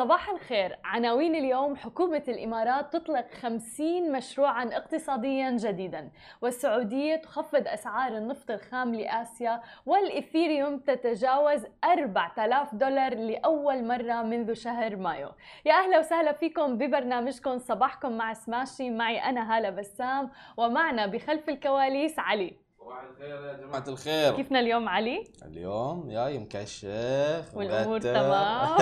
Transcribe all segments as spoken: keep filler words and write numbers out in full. صباح الخير. عناوين اليوم: حكومة الإمارات تطلق خمسين مشروعاً اقتصادياً جديداً، والسعودية تخفض أسعار النفط الخام لآسيا، والإثيريوم تتجاوز أربعة آلاف دولار لأول مرة منذ شهر مايو. يا أهلا وسهلا فيكم ببرنامجكم صباحكم مع سماشي. معي أنا هالة بسام، ومعنا بخلف الكواليس علي. صباح الخير يا جماعة الخير. كيفنا اليوم علي؟ اليوم يا يمك الشيخ والأمور تمام.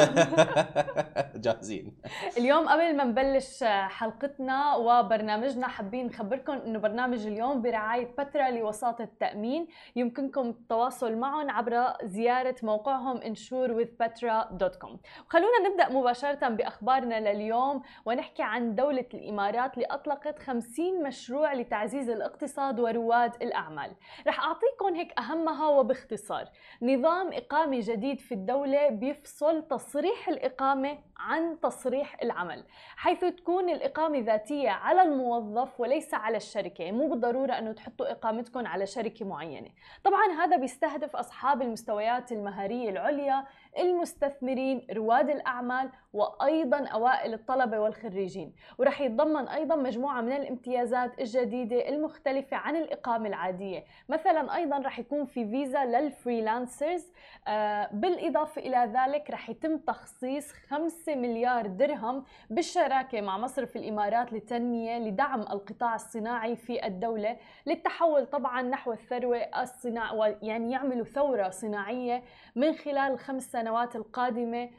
جاهزين. اليوم قبل ما نبلش حلقتنا وبرنامجنا حابين نخبركم انه برنامج اليوم برعاية بترا لوساطة التأمين، يمكنكم التواصل معهم عبر زيارة موقعهم insure with petra dot com. وخلونا نبدأ مباشرة بأخبارنا لليوم ونحكي عن دولة الإمارات اللي أطلقت خمسين مشروع لتعزيز الاقتصاد ورواد الأعمال. رح أعطيكم هيك أهمها وباختصار. نظام إقامة جديد في الدولة بيفصل تصريح الإقامة عن تصريح العمل، حيث تكون الإقامة ذاتية على الموظف وليس على الشركة. مو بالضرورة أنه تحطوا إقامتكم على شركة معينة. طبعا هذا بيستهدف أصحاب المستويات المهارية العليا، المستثمرين، رواد الأعمال، وأيضا أوائل الطلبة والخريجين. ورح يتضمن أيضا مجموعة من الامتيازات الجديدة المختلفة عن الإقامة العادية. مثلا أيضا رح يكون في فيزا للفريلانسرز. بالإضافة إلى ذلك رح يتم تخصيص خمسة مليار درهم بالشراكة مع مصرف الإمارات للتنمية لدعم القطاع الصناعي في الدولة، للتحول طبعا نحو الثروة الصناعية، يعني يعملوا ثورة صناعية من خلال الخمس سنوات القادمة.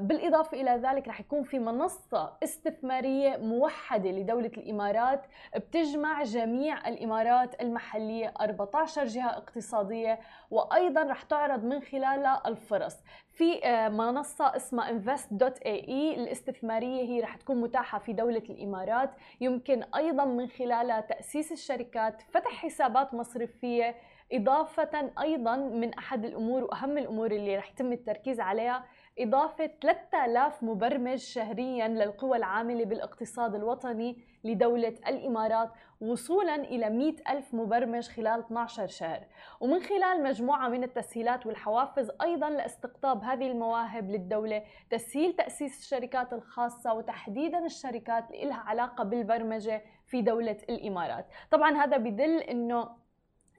بالإضافة إلى ذلك رح يكون في منصة استثمارية موحدة لدولة الإمارات بتجمع جميع الإمارات المحلية، أربعة عشر جهة اقتصادية، وأيضا رح تعرض من خلالها الفرص في منصة اسمها invest dot a e الاستثمارية. هي رح تكون متاحة في دولة الإمارات، يمكن أيضا من خلالها تأسيس الشركات، فتح حسابات مصرفية. إضافة أيضا من أحد الأمور وأهم الأمور اللي رح يتم التركيز عليها إضافة ثلاثة آلاف مبرمج شهرياً للقوى العاملة بالاقتصاد الوطني لدولة الإمارات، وصولاً إلى مئة ألف مبرمج خلال اثني عشر شهر، ومن خلال مجموعة من التسهيلات والحوافز أيضاً لاستقطاب هذه المواهب للدولة، تسهيل تأسيس الشركات الخاصة، وتحديداً الشركات اللي لها علاقة بالبرمجة في دولة الإمارات. طبعاً هذا بدل أنه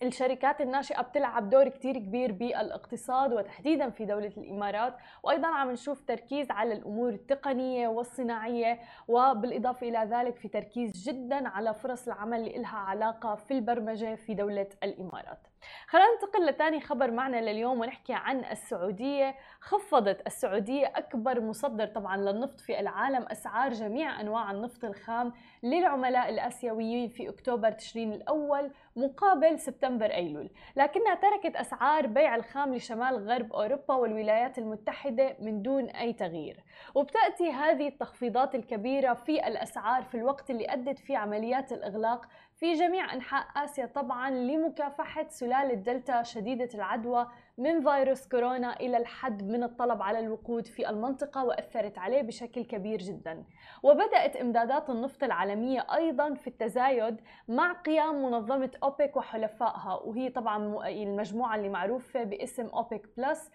الشركات الناشئة بتلعب دور كتير كبير بالاقتصاد وتحديدا في دولة الإمارات، وأيضا عم نشوف تركيز على الأمور التقنية والصناعية، وبالإضافة إلى ذلك في تركيز جدا على فرص العمل اللي لها علاقة في البرمجة في دولة الإمارات. خلينا ننتقل لثاني خبر معنا لليوم ونحكي عن السعودية. خفضت السعودية أكبر مصدر طبعا للنفط في العالم أسعار جميع أنواع النفط الخام للعملاء الآسيويين في أكتوبر تشرين الأول مقابل سبتمبر أيلول، لكنها تركت أسعار بيع الخام لشمال غرب أوروبا والولايات المتحدة من دون أي تغيير. وبتأتي هذه التخفيضات الكبيرة في الأسعار في الوقت اللي أدت فيه عمليات الإغلاق في جميع أنحاء آسيا طبعا لمكافحة سلالة دلتا شديدة العدوى من فيروس كورونا، إلى الحد من الطلب على الوقود في المنطقة، وأثرت عليه بشكل كبير جدا. وبدأت إمدادات النفط العالمية أيضا في التزايد مع قيام منظمة أوبك وحلفائها، وهي طبعا المجموعة اللي معروفة باسم أوبك بلس.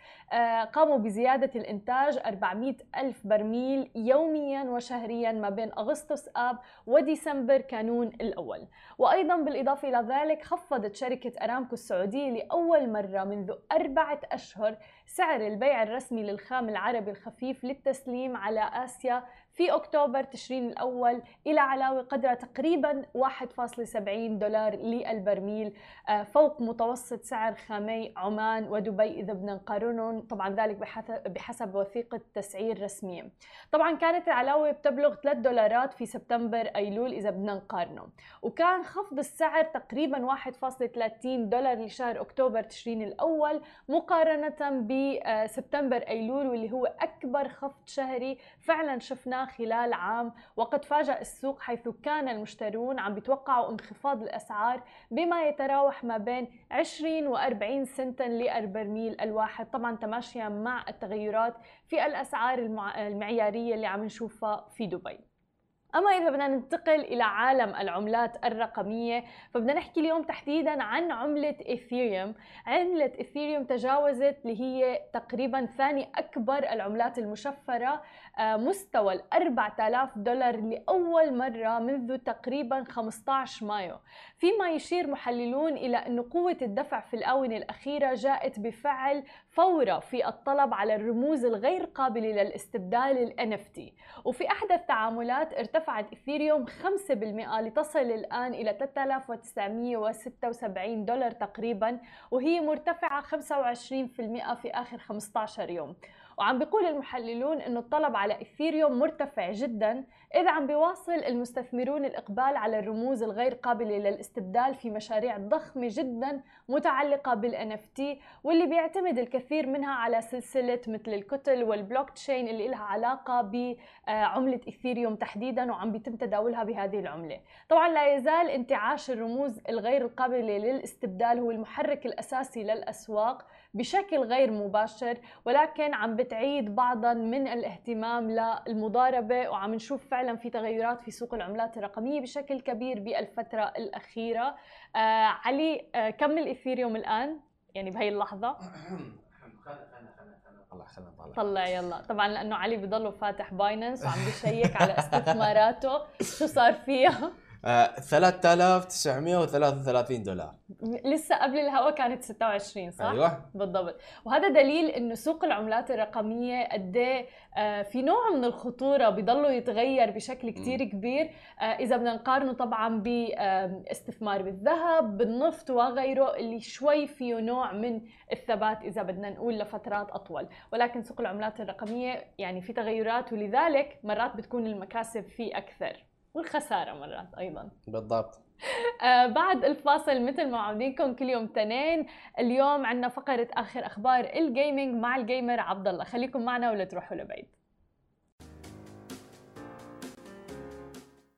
قاموا بزيادة الإنتاج أربعمئة ألف برميل يوميا وشهريا ما بين أغسطس آب وديسمبر كانون الأول. وأيضا بالإضافة إلى ذلك خفضت شركة أرامكو السعودية لأول مرة منذ أربعة أشهر سعر البيع الرسمي للخام العربي الخفيف للتسليم على آسيا في أكتوبر تشرين الأول إلى علاوة قدرها تقريبا واحد فاصلة سبعين دولار للبرميل، فوق متوسط سعر خامي عمان ودبي إذا بدنا نقارنهم، طبعا ذلك بحسب وثيقة تسعير رسمية. طبعا كانت العلاوة بتبلغ ثلاثة دولارات في سبتمبر أيلول إذا بدنا نقارنه، وكان خفض السعر تقريبا واحد فاصلة ثلاثين دولار لشهر أكتوبر تشرين الأول مقارنة بسبتمبر أيلول، واللي هو أكبر خفض شهري فعلا شفناه خلال عام. وقد فاجأ السوق حيث كان المشترون عم بيتوقعوا انخفاض الأسعار بما يتراوح ما بين عشرين وأربعين سنتا للبرميل الواحد، طبعا تماشيا مع التغيرات في الأسعار المعيارية اللي عم نشوفها في دبي. أما إذا بدنا ننتقل إلى عالم العملات الرقمية فبدنا نحكي اليوم تحديداً عن عملة إيثيريوم. عملة إيثيريوم تجاوزت اللي هي تقريباً ثاني أكبر العملات المشفرة مستوى ال أربعة آلاف دولار لأول مرة منذ تقريباً خمسة عشر مايو، فيما يشير محللون إلى أن قوة الدفع في الآونة الأخيرة جاءت بفعل فورة في الطلب على الرموز الغير قابلة للاستبدال ال إن إف تي. وفي أحدث تعاملات ارتفعت إيثيريوم خمسة بالمئة لتصل الآن إلى ثلاثة آلاف وتسعمئة وستة وسبعين دولار تقريباً، وهي مرتفعة خمسة وعشرين بالمئة في آخر خمسة عشر يوم. وعم بيقول المحللون انه الطلب على إيثيريوم مرتفع جدا اذا عم بيواصل المستثمرون الاقبال على الرموز الغير قابله للاستبدال في مشاريع ضخمه جدا متعلقه بال إن إف تي، واللي بيعتمد الكثير منها على سلسله مثل الكتل والبلوك تشين اللي لها علاقه بعمله إيثيريوم تحديدا، وعم بيتم تداولها بهذه العمله. طبعا لا يزال انتعاش الرموز الغير القابله للاستبدال هو المحرك الاساسي للاسواق بشكل غير مباشر، ولكن عم بتعيد بعضا من الاهتمام للمضاربة، وعم نشوف فعلا في تغيرات في سوق العملات الرقمية بشكل كبير بالفترة الأخيرة. آه علي آه كم الإيثيريوم الآن يعني بهي اللحظة؟ طلع خلينا نطلع طلع يلا. طبعا لأنه علي بضله فاتح باينانس وعم بيشيك على استثماراته شو صار فيها. ثلاثة آلاف وتسعمئة وثلاثة وثلاثين دولار لسه قبل الهوا كانت ستة وعشرين صح؟ أيوة بالضبط. وهذا دليل انه سوق العملات الرقمية قد ايه في نوع من الخطورة بضله يتغير بشكل كتير كبير اذا بدنا نقارنه طبعا باستثمار بالذهب بالنفط وغيره اللي شوي فيه نوع من الثبات اذا بدنا نقول لفترات اطول، ولكن سوق العملات الرقمية يعني في تغيرات، ولذلك مرات بتكون المكاسب فيه اكثر والخسارة مرات أيضاً. بالضبط. آه بعد الفاصل مثل ما عودينكم كل يوم اثنين، اليوم عندنا فقرة آخر أخبار الجيمينج مع الجيمر عبد الله، خليكم معنا ولا تروحوا لبعيد.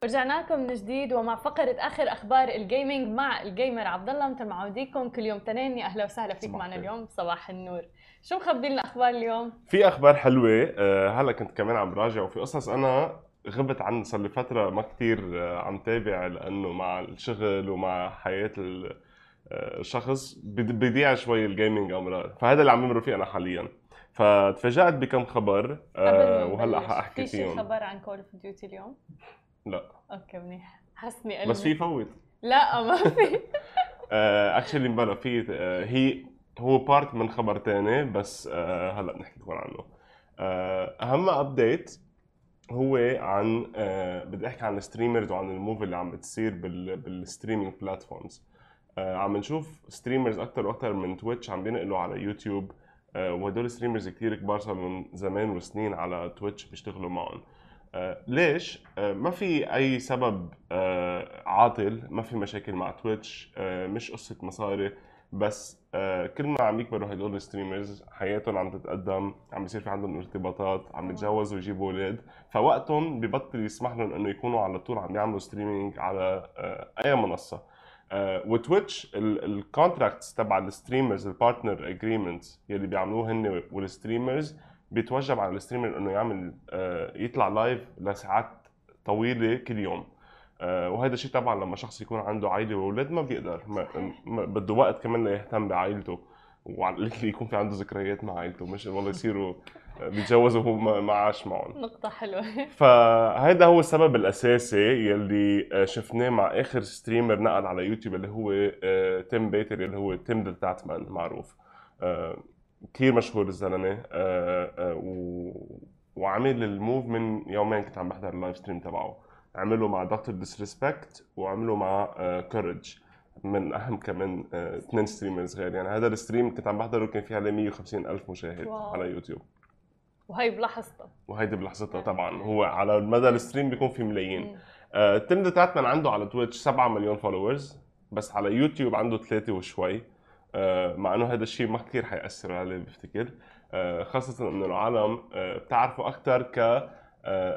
ورجعنا لكم من جديد ومع فقرة آخر أخبار الجيمينج مع الجيمر عبد الله مثل ما عودينكم كل يوم اثنين. يا أهلا وسهلا فيك معنا اليوم، صباح النور. شو مخبي لنا أخبار اليوم؟ في أخبار حلوة. آه هلا كنت كمان عم راجع وفي قصص أنا غبت عن صار لي فترة ما كتير عم تابع لأنه مع الشغل ومع حياة الشخص بيضيع شوي الجيمينج أمرار، فهذا اللي عم بمر فيه أنا حالياً. فتفاجأت بكم خبر وهلا حأحكي فيهم. في شي خبر عن كول اوف ديوتي اليوم؟ لا. أوكي منيح، حسني قلبي. بس في فوت. لا ما في. أكشلي بلا في هي هو بارت من خبر تاني بس هلا بنحكي لكم عنه. أهم أبديت هو عن آه بدي احكي عن الستريمرز وعن الموفي اللي عم بتصير بال بالستريمينج بلاتفورمز. آه عم نشوف ستريمرز اكثر واكثر من تويتش عم بينقلوا على يوتيوب، آه وهدول ستريمرز كثير كبار صاروا من زمان وسنين على تويتش بيشتغلوا معهم. آه ليش؟ آه ما في اي سبب آه عاطل، ما في مشاكل مع تويتش، آه مش قصه مصاري بس. آه كل ما عم يكبروا هدول الستريمرز حياتهم عم تتقدم، عم بيصير في عندهم ارتباطات، عم يتجوزوا ويجيبوا اولاد، فوقتهم ببطل يسمح لهم انه يكونوا على طول عم يعملوا ستريمينج على آه اي منصه. آه وتويتش الكونتراكتس تبع الستريمرز البارتنر اجريمنتس يلي بيعملوه هن والستريمرز بيتوجب على الستريمر انه يعمل آه يطلع لايف لساعات طويله كل يوم. وهذا الشيء طبعا لما شخص يكون عنده عائله واولاد ما بيقدر، ما بده وقت كمان ليهتم بعائلته واللي يكون في عنده ذكريات مع عائلته، مش والله يصيروا بيتجوزوا وهو ما عاش معهم. نقطه حلوه. فهذا هو السبب الاساسي يلي شفناه مع اخر ستريمر نقل على يوتيوب اللي هو تيم بيتر اللي هو تيم ديل تاتمان، معروف كثير مشهور الزلمه، وعامل الموف من يومين كنت عم بحضر اللايف ستريم تبعه. عملوا مع دكتور ديسريسبكت وعملوا مع كورج من اهم كمان اثنين ستريمرز غير. يعني هذا الستريم كنت عم بحضره كان فيه عليه مئة وخمسين ألف مشاهد. واو. على يوتيوب. وهي بلحظتها وهيدي بلحظتها طبعا هو على مدى الستريم بيكون في ملايين. آه تيم ديل تاتمان عنده على تويتش سبعة مليون فولورز بس على يوتيوب عنده ثلاثة وشوي. آه مع انه هذا الشيء ما كثير حيأثر عليه بفتكر، آه خاصة انه العالم آه بتعرفه اكثر ك آه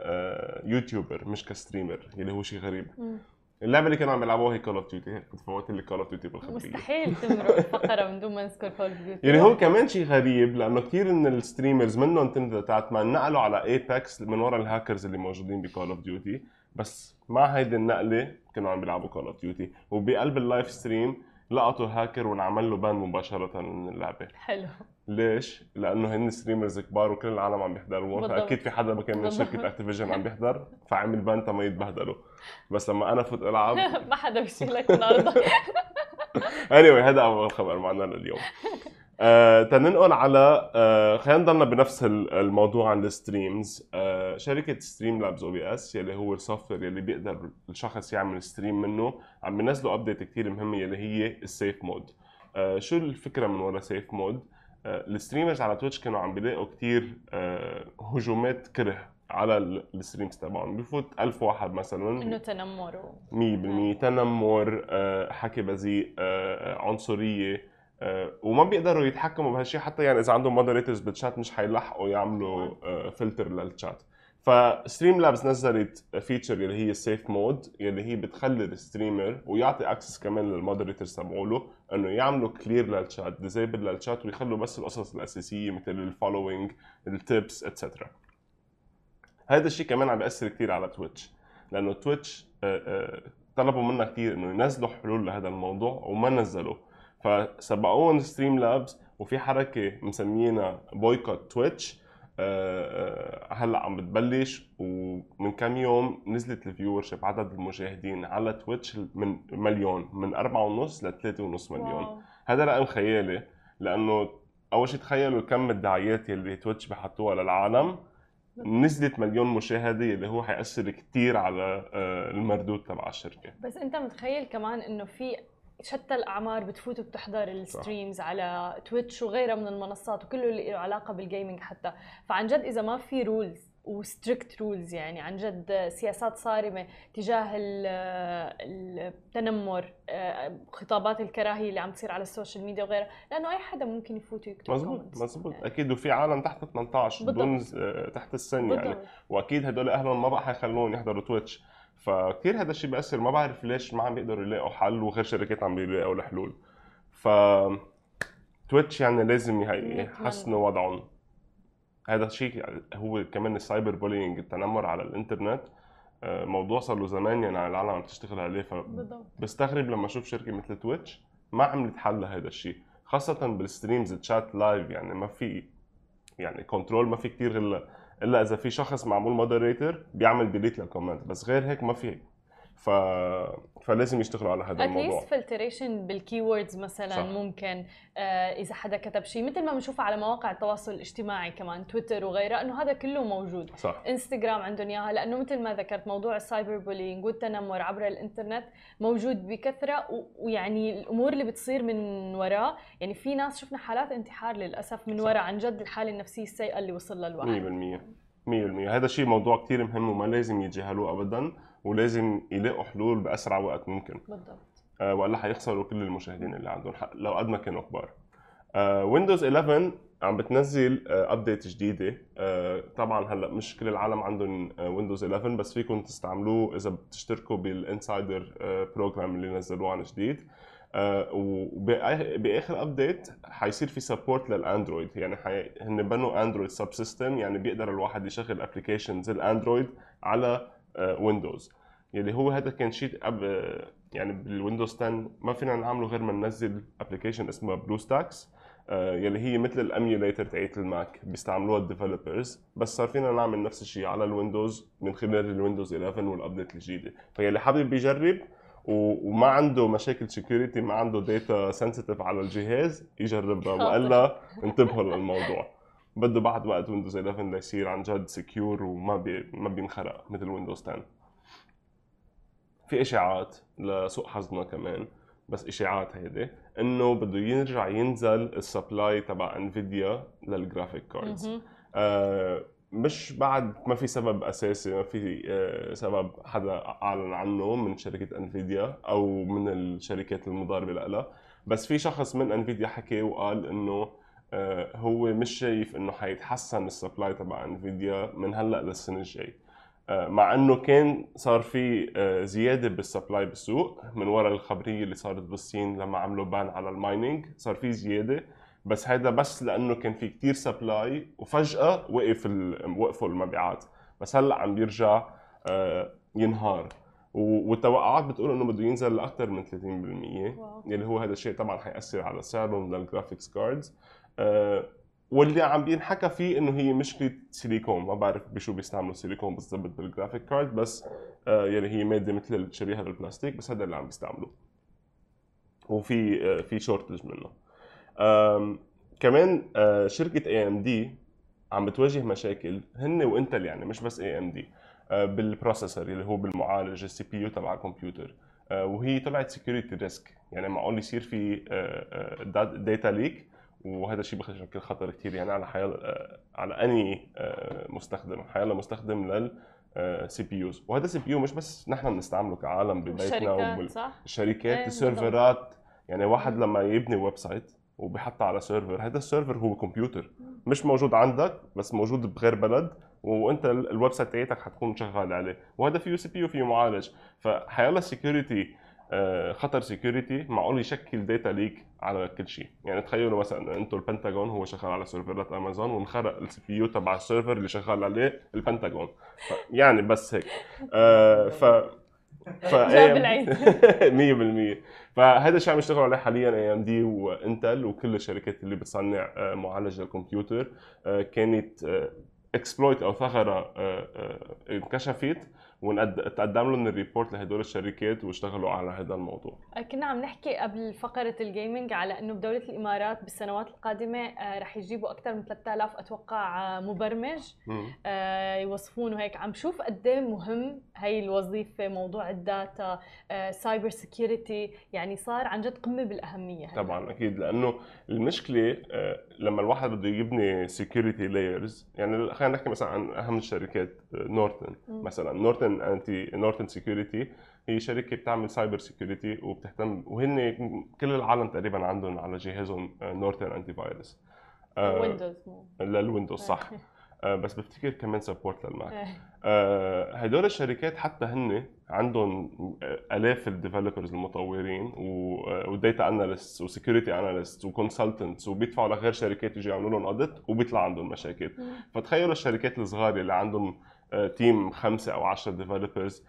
آه يوتيوبر مش كستريمر اللي هو شيء غريب. مم. اللعبه اللي كانوا عم يلعبوها هي كول اوف ديوتي، كنت فوتت لي كول اوف ديوتي بالخبريه. مستحيل تمرق فقره من دون ما نذكر كول اوف ديوتي. يعني هو كمان شيء غريب لانه كثير من الستريمرز منهم تيم ديل تاتمان نقلوا على ايباكس من وراء الهاكرز اللي موجودين بكول اوف ديوتي، بس مع هيدي النقله كانوا عم بيلعبوا كول اوف ديوتي، وبقلب اللايف ستريم لقطوا هاكر وانعمل له بان مباشره من اللعبه. حلو. ليش؟ لانه هن ستريمرز كبار وكل العالم عم بيحضروا، فاكيد في حدا كان من شركه اكتيفيجن عم بيحضر فعامل بان تا ما يتبهدلوا. بس لما انا فوت العب ما حدا بيشيلك من ارضك. anyway هذا اول خبر معنا لليوم. آه، تننقل على آه، خلينا نضلنا بنفس الموضوع عن الستريمز. آه، شركه ستريم لابز او بي اس يلي هو السوفت وير يلي بيقدر الشخص يعمل ستريم منه، عم بينزلوا ابديت كثير مهمه يلي هي السيف مود. آه، شو الفكره من ورا سيف مود؟ آه، الستريمرز على تويتش كانوا عم بيلاقوا كثير آه، هجومات كره على الستريمز تبعهم، بفوت ألف واحد مثلا انه تنمر مية بالمية تنمر، آه، حكي بذيء، آه، عنصريه، أه وما بيقدروا يتحكموا بهالشيء، حتى يعني اذا عندهم مودريترز بالشات مش حيلحقوا يعملوا أه فلتر للشات. فستريم لابز نزلت فيتشر اللي هي السيف مود اللي هي بتخلي الستريمر ويعطي اكسس كمان للمودريترز تبعوله انه يعملوا كلير للشات، ديزيبل للشات، ويخلوا بس القصص الاساسيه مثل الفولوينج، التيبس، اتسترا. هذا الشيء كمان عم بياثر كثير على تويتش، لانه تويتش أه أه طلبوا منا كثير انه ينزلوا حلول لهذا الموضوع وما نزلوه، فسبقوهم ستريم لابز وفي حركه مسميينها بويكوت تويتش هلا عم بتبلش، ومن كم يوم نزلت الفيور شيب عدد المشاهدين على تويتش من مليون، من أربعة ونص ل ثلاثة ونص مليون. واو. هذا رقم خيالي، لانه اول شيء تخيلوا كم الدعايات اللي تويتش بحطوها للعالم، نزلت مليون مشاهده اللي هو حيأثر كثير على المردود تبع الشركه. بس انت متخيل كمان انه في شتى الاعمار بتفوت وبتحضر الستريمز على تويتش وغيرها من المنصات، وكله اللي له علاقه بالجيمنج حتى. فعن جد اذا ما في رولز وستريكت رولز، يعني عن جد سياسات صارمه تجاه التنمر، خطابات الكراهيه اللي عم تصير على السوشيال ميديا وغيرها، لانه اي حدا ممكن يفوت ويكتب. مزبوط مزبوط يعني. اكيد، وفي عالم تحت ثمانية عشر بدون تحت السن يعني، واكيد هدول اهلهم ما بقى حيخلوهم يحضروا تويتش، فكثير هذا الشيء بيأثر. ما بعرف ليش ما عم بيقدروا يلاقوا حل، وغير شركات عم بيلاقوا الحلول. ف تويتش يعني لازم يحسنوا وضعهم. هذا الشيء هو كمان السايبر بولينج، التنمر على الانترنت، موضوع صار له زمان يعني العالم عم تشتغل عليه. فبستغرب لما اشوف شركه مثل تويتش ما عملت حل لهذا الشيء، خاصه بالستريمز تشات لايف. يعني ما في يعني كنترول، ما في كثير غير الا اذا في شخص معمول مودريتر بيعمل ديليت للكومنت، بس غير هيك ما في. ف فلازم يشتغلوا على هذا الموضوع. اتليست فلتريشن بالكيوردز مثلا. صح. ممكن آه اذا حدا كتب شيء مثل ما بنشوفه على مواقع التواصل الاجتماعي كمان، تويتر وغيرها، انه هذا كله موجود. صح. انستغرام عندهم اياها، لانه مثل ما ذكرت موضوع السايبر بولينج والتنمر عبر الانترنت موجود بكثره، ويعني الامور اللي بتصير من وراه، يعني في ناس شفنا حالات انتحار للاسف من وراء عن جد الحاله النفسيه السيئه اللي وصل لها الواحد. مية بالمية مية بالمية هذا الشيء موضوع كثير مهم وما لازم يتجاهلوه ابدا، ولازم يلاقوا حلول باسرع وقت ممكن. بالضبط. آه والا حيخسروا كل المشاهدين اللي عندهم حق لو قد ما كانوا كبار. آه ويندوز إحدى عشر عم بتنزل آه ابديت جديده. آه طبعا هلا مش كل العالم عندهم آه ويندوز إحدى عشر، بس فيكم تستعملوه اذا بتشتركوا بالانسايدر آه بروجرام اللي نزلوه عن جديد. آه وباخر ابديت حيصير في سبورت للاندرويد، يعني حي... هن بنوا اندرويد سب سيستم، يعني بيقدر الواحد يشغل ابلكيشنز الاندرويد على ويندوز. يلي هو هذا كان شيء يعني بالويندوز عشرة ما فينا نعمله غير ما ننزل ابلكيشن اسمها بلو ستاكس، يلي هي مثل الاميوليتر تاعت الماك بيستعملوها الديفلوبرز، بس صار فينا نعمل نفس الشيء على الويندوز من خلال الويندوز إحدى عشر والابديت الجديده. فيلي حابب يجرب وما عنده مشاكل سكيورتي، ما عنده داتا سنسيتيف على الجهاز، يجربها، والا انتبهوا للموضوع. بده بعد وقت ويندوز إحدى عشر ليصير عن جد سكيور وما بي ما بينخرق مثل ويندوز عشرة. في اشاعات لسوء حظنا كمان، بس اشاعات هيدي انه بده يرجع ينزل السبلاي تبع انفيديا للجرافيك كاردز. آه مش بعد ما في سبب اساسي، ما في آه سبب حدا اعلن عنه من شركه انفيديا او من الشركات المضاربه لها، بس في شخص من انفيديا حكي وقال انه هو مش شايف انه حيتحسن السبلاي تبع انفيديا من هلا للسنه الجاي، مع انه كان صار في زياده بالسبلاي بالسوق من وراء الخبريه اللي صارت بالصين لما عملوا بان على المايننج، صار في زياده، بس هذا بس لانه كان في كثير سبلاي وفجاه وقف وقفوا المبيعات. بس هلا عم بيرجع ينهار، والتوقعات بتقول انه بده ينزل لاكثر من ثلاثين بالمية. واو. اللي هو هذا الشيء طبعا حيأثر على سعرهم للجرافيكس كاردز. أه واللي عم بينحكى فيه انه هي مشكله سيليكون، ما بعرف بشو بيستعملوا سيليكون بالضبط بالجرافيك كارد، بس آه يعني هي ماده مثل شبيهه بالبلاستيك، بس هذا اللي عم بيستعملوه وفي آه في شورتج منه. آه كمان آه شركه إيه إم دي عم بتواجه مشاكل هن وانتل، يعني مش بس إيه إم دي، آه بالبروسيسور اللي هو بالمعالج السي بي يو تبع الكمبيوتر، آه وهي طلعت سكيورتي ريسك، يعني معقول يصير في آه آه داتا ليك، وهذا الشيء بشكل خطر كثير يعني على حيال على اني مستخدم، حيال مستخدم للسي بي يوز. وهذا السي بي يو مش بس نحن بنستعمله كعالم ببيتنا، والشركات السيرفرات، يعني واحد لما يبني ويب سايت وبيحطه على سيرفر، هذا السيرفر هو كمبيوتر مش موجود عندك بس موجود بغير بلد، وانت الويب سايت تاعتك حتكون شغال عليه، وهذا فيه سي بي يو، فيه معالج، فحيال السكيورتي خطر سيكيورتي معقول يشكل داتا ليك على كل شيء. يعني تخيلوا مثلا انتم البنتاغون هو شغال على سيرفرات امازون، وانخرق السي بي يو تبع السيرفر اللي شغال عليه البنتاغون، يعني بس هيك. آه ف ف مية بالمية فهذا الشيء عم يشتغلوا عليه حاليا اي ام دي وانتل وكل الشركات اللي بتصنع معالج الكمبيوتر. آه كانت اكسبلويت او ثغره انكشفت، وتقدم لهم الريبورت لهدول الشركات واشتغلوا على هذا الموضوع. كنا عم نحكي قبل فقره الجيمنج على انه بدوله الامارات بالسنوات القادمه رح يجيبوا اكثر من ثلاثة آلاف اتوقع مبرمج يوظفون وهيك. عم شوف قد ايه مهم هي الوظيفه، موضوع الداتا، سايبر سيكيورتي، يعني صار عن جد قمه بالاهميه. طبعا اكيد، لانه المشكله لما الواحد بده يبني سيكيورتي لايرز، يعني خلينا نحكي مثلا عن اهم الشركات نورتن. مم. مثلا نورتن انتي نورتن سيكيورتي هي شركه بتعمل سايبر سيكيورتي وبتهتم، وهن كل العالم تقريبا عندهم على جهازهم نورتن انتي فايروس ويندوز، للويندوز صح، بس بفتكر كمان سبورت للماك. هدول الشركات حتى هن عندهم الاف الديفلوبرز المطورين وداتا اناليست وسكيورتي اناليست وكونسلتنتس، وبيدفعوا لغير شركات يجوا يعملوا لهم اوديت وبيطلع عندهم مشاكل. فتخيلوا الشركات الصغار اللي عندهم تيم خمسة أو عشرة ديفلوبرز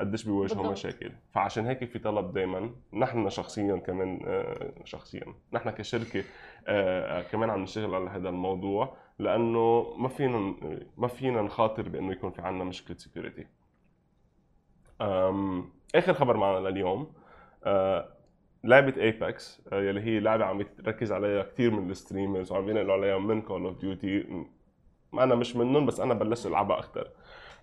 قديش بيواجهوا مشاكل. فعشان هيك في طلب دائما. نحن شخصيا كمان شخصيا نحن كشركة كمان عم نشتغل على هذا الموضوع، لأنه ما فينا ما فينا نخاطر بأنه يكون في عندنا مشكلة سيكيورتي. آخر خبر معنا لليوم، لعبة ايباكس يلي هي لعبة عم تركز عليها كثير من الستريمرز وعم بينقلوا عليها من كول اوف ديوتي، انا مش منهم بس انا بلشت العبها اكثر.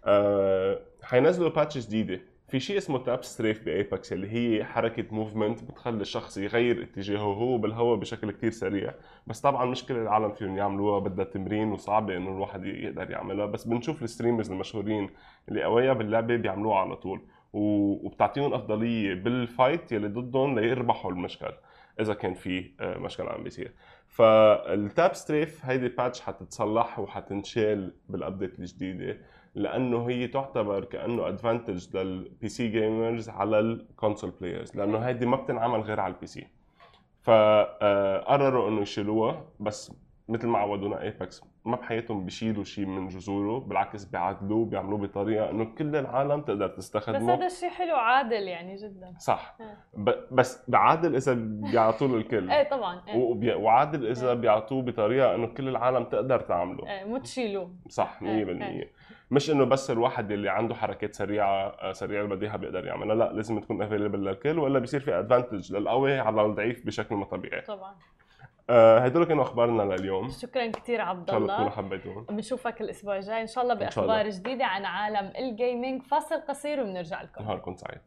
أه حينزلوا باتش جديده في شيء اسمه تاب ستريف بايباكس، اللي هي حركه موفمنت بتخلي الشخص يغير اتجاهه هو بالهواء بشكل كثير سريع، بس طبعا مشكله العالم فيهم يعملوها، بدها تمرين وصعبه انه الواحد يقدر يعملها، بس بنشوف الستريمرز المشهورين اللي قويه باللعبه بيعملوها على طول، وبتعطيهم افضليه بالفايت يلي ضدهم ليربحوا المشكل اذا كان في مشكل عم بيصير. فالتاب ستريف هيدي باتش حتتصلح وحتنشال بالابديت الجديده، لانه هي تعتبر كانه ادفانتج للبي سي جيمرز على الكونسول بلايرز، لانه هيدي ما بتنعمل غير على البي سي. فقرروا انه يشيلوها، بس مثل ما عودونا ايباكس ما بحياتهم بيشيلوا شيء من جذوره، بالعكس بيعدلوه، بيعملوه بطريقه انه كل العالم تقدر تستخدمه. بس هذا الشيء حلو، عادل يعني جدا. صح. بس عادل اذا بيعطوه للكل. ايه طبعا. ايه. وعادل اذا بيعطوه بطريقه انه كل العالم تقدر تعمله. ايه مو تشيلوه. صح مية بالمية. ايه. مش انه بس الواحد اللي عنده حركات سريعه سريعه البديهه بيقدر يعملها، لا لازم تكون افيلبل للكل، ولا بيصير في ادفانتج للقوي على الضعيف بشكل ما طبيعي. طبعا. هدول كانوا اخبارنا لليوم. شكرا كثير عبد الله، ان شاء الله تكونوا حبيتوهم. بنشوفك الاسبوع الجاي ان شاء الله باخبار إن شاء الله. جديده عن عالم الجيمنج. فاصل قصير وبنرجع لكم. نهاركم سعيد.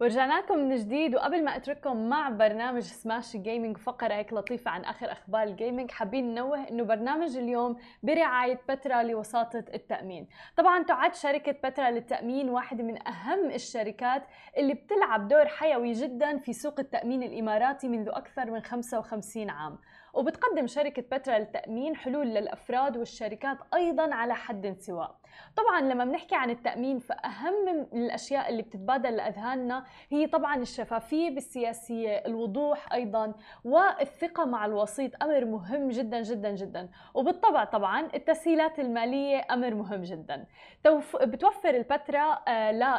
ورجعنا لكم من جديد، وقبل ما اترككم مع برنامج سماشي جيمنج فقره هيك لطيفه عن اخر اخبار الجيمنج، حابين ننوه انه برنامج اليوم برعايه بترا لوساطه التامين. طبعا تعد شركه بترا للتامين واحده من اهم الشركات اللي بتلعب دور حيوي جدا في سوق التامين الاماراتي منذ اكثر من خمسة وخمسين عام، وبتقدم شركة بترا للتأمين حلول للأفراد والشركات أيضاً على حد سواء. طبعاً لما بنحكي عن التأمين فأهم الأشياء اللي بتتبادل لأذهاننا هي طبعا الشفافية بالسياسية، الوضوح أيضا، والثقة مع الوسيط أمر مهم جدا جدا جدا، وبالطبع طبعا التسهيلات المالية أمر مهم جدا. بتوفر البترا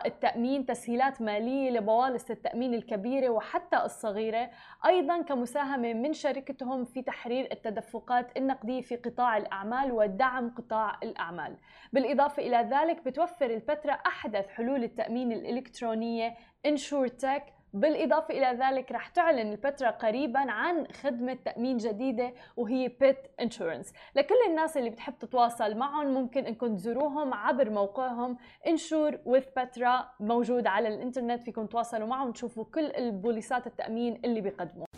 للتأمين تسهيلات مالية لبوالص التأمين الكبيرة وحتى الصغيرة، أيضا كمساهمة من شركتهم في تحرير التدفقات النقدية في قطاع الأعمال ودعم قطاع الأعمال. بالإضافة إلى ذلك بتوفر البترا أحدث حلول التأمين الإلكترونية انشورتك. بالإضافة إلى ذلك رح تعلن البترا قريباً عن خدمة تأمين جديدة وهي بيت انشورنس. لكل الناس اللي بتحب تتواصل معهم ممكن إنكم تزوروهم عبر موقعهم insure with petra، موجود على الإنترنت، فيكم تواصلوا معهم تشوفوا كل البوليسات التأمين اللي بيقدموا.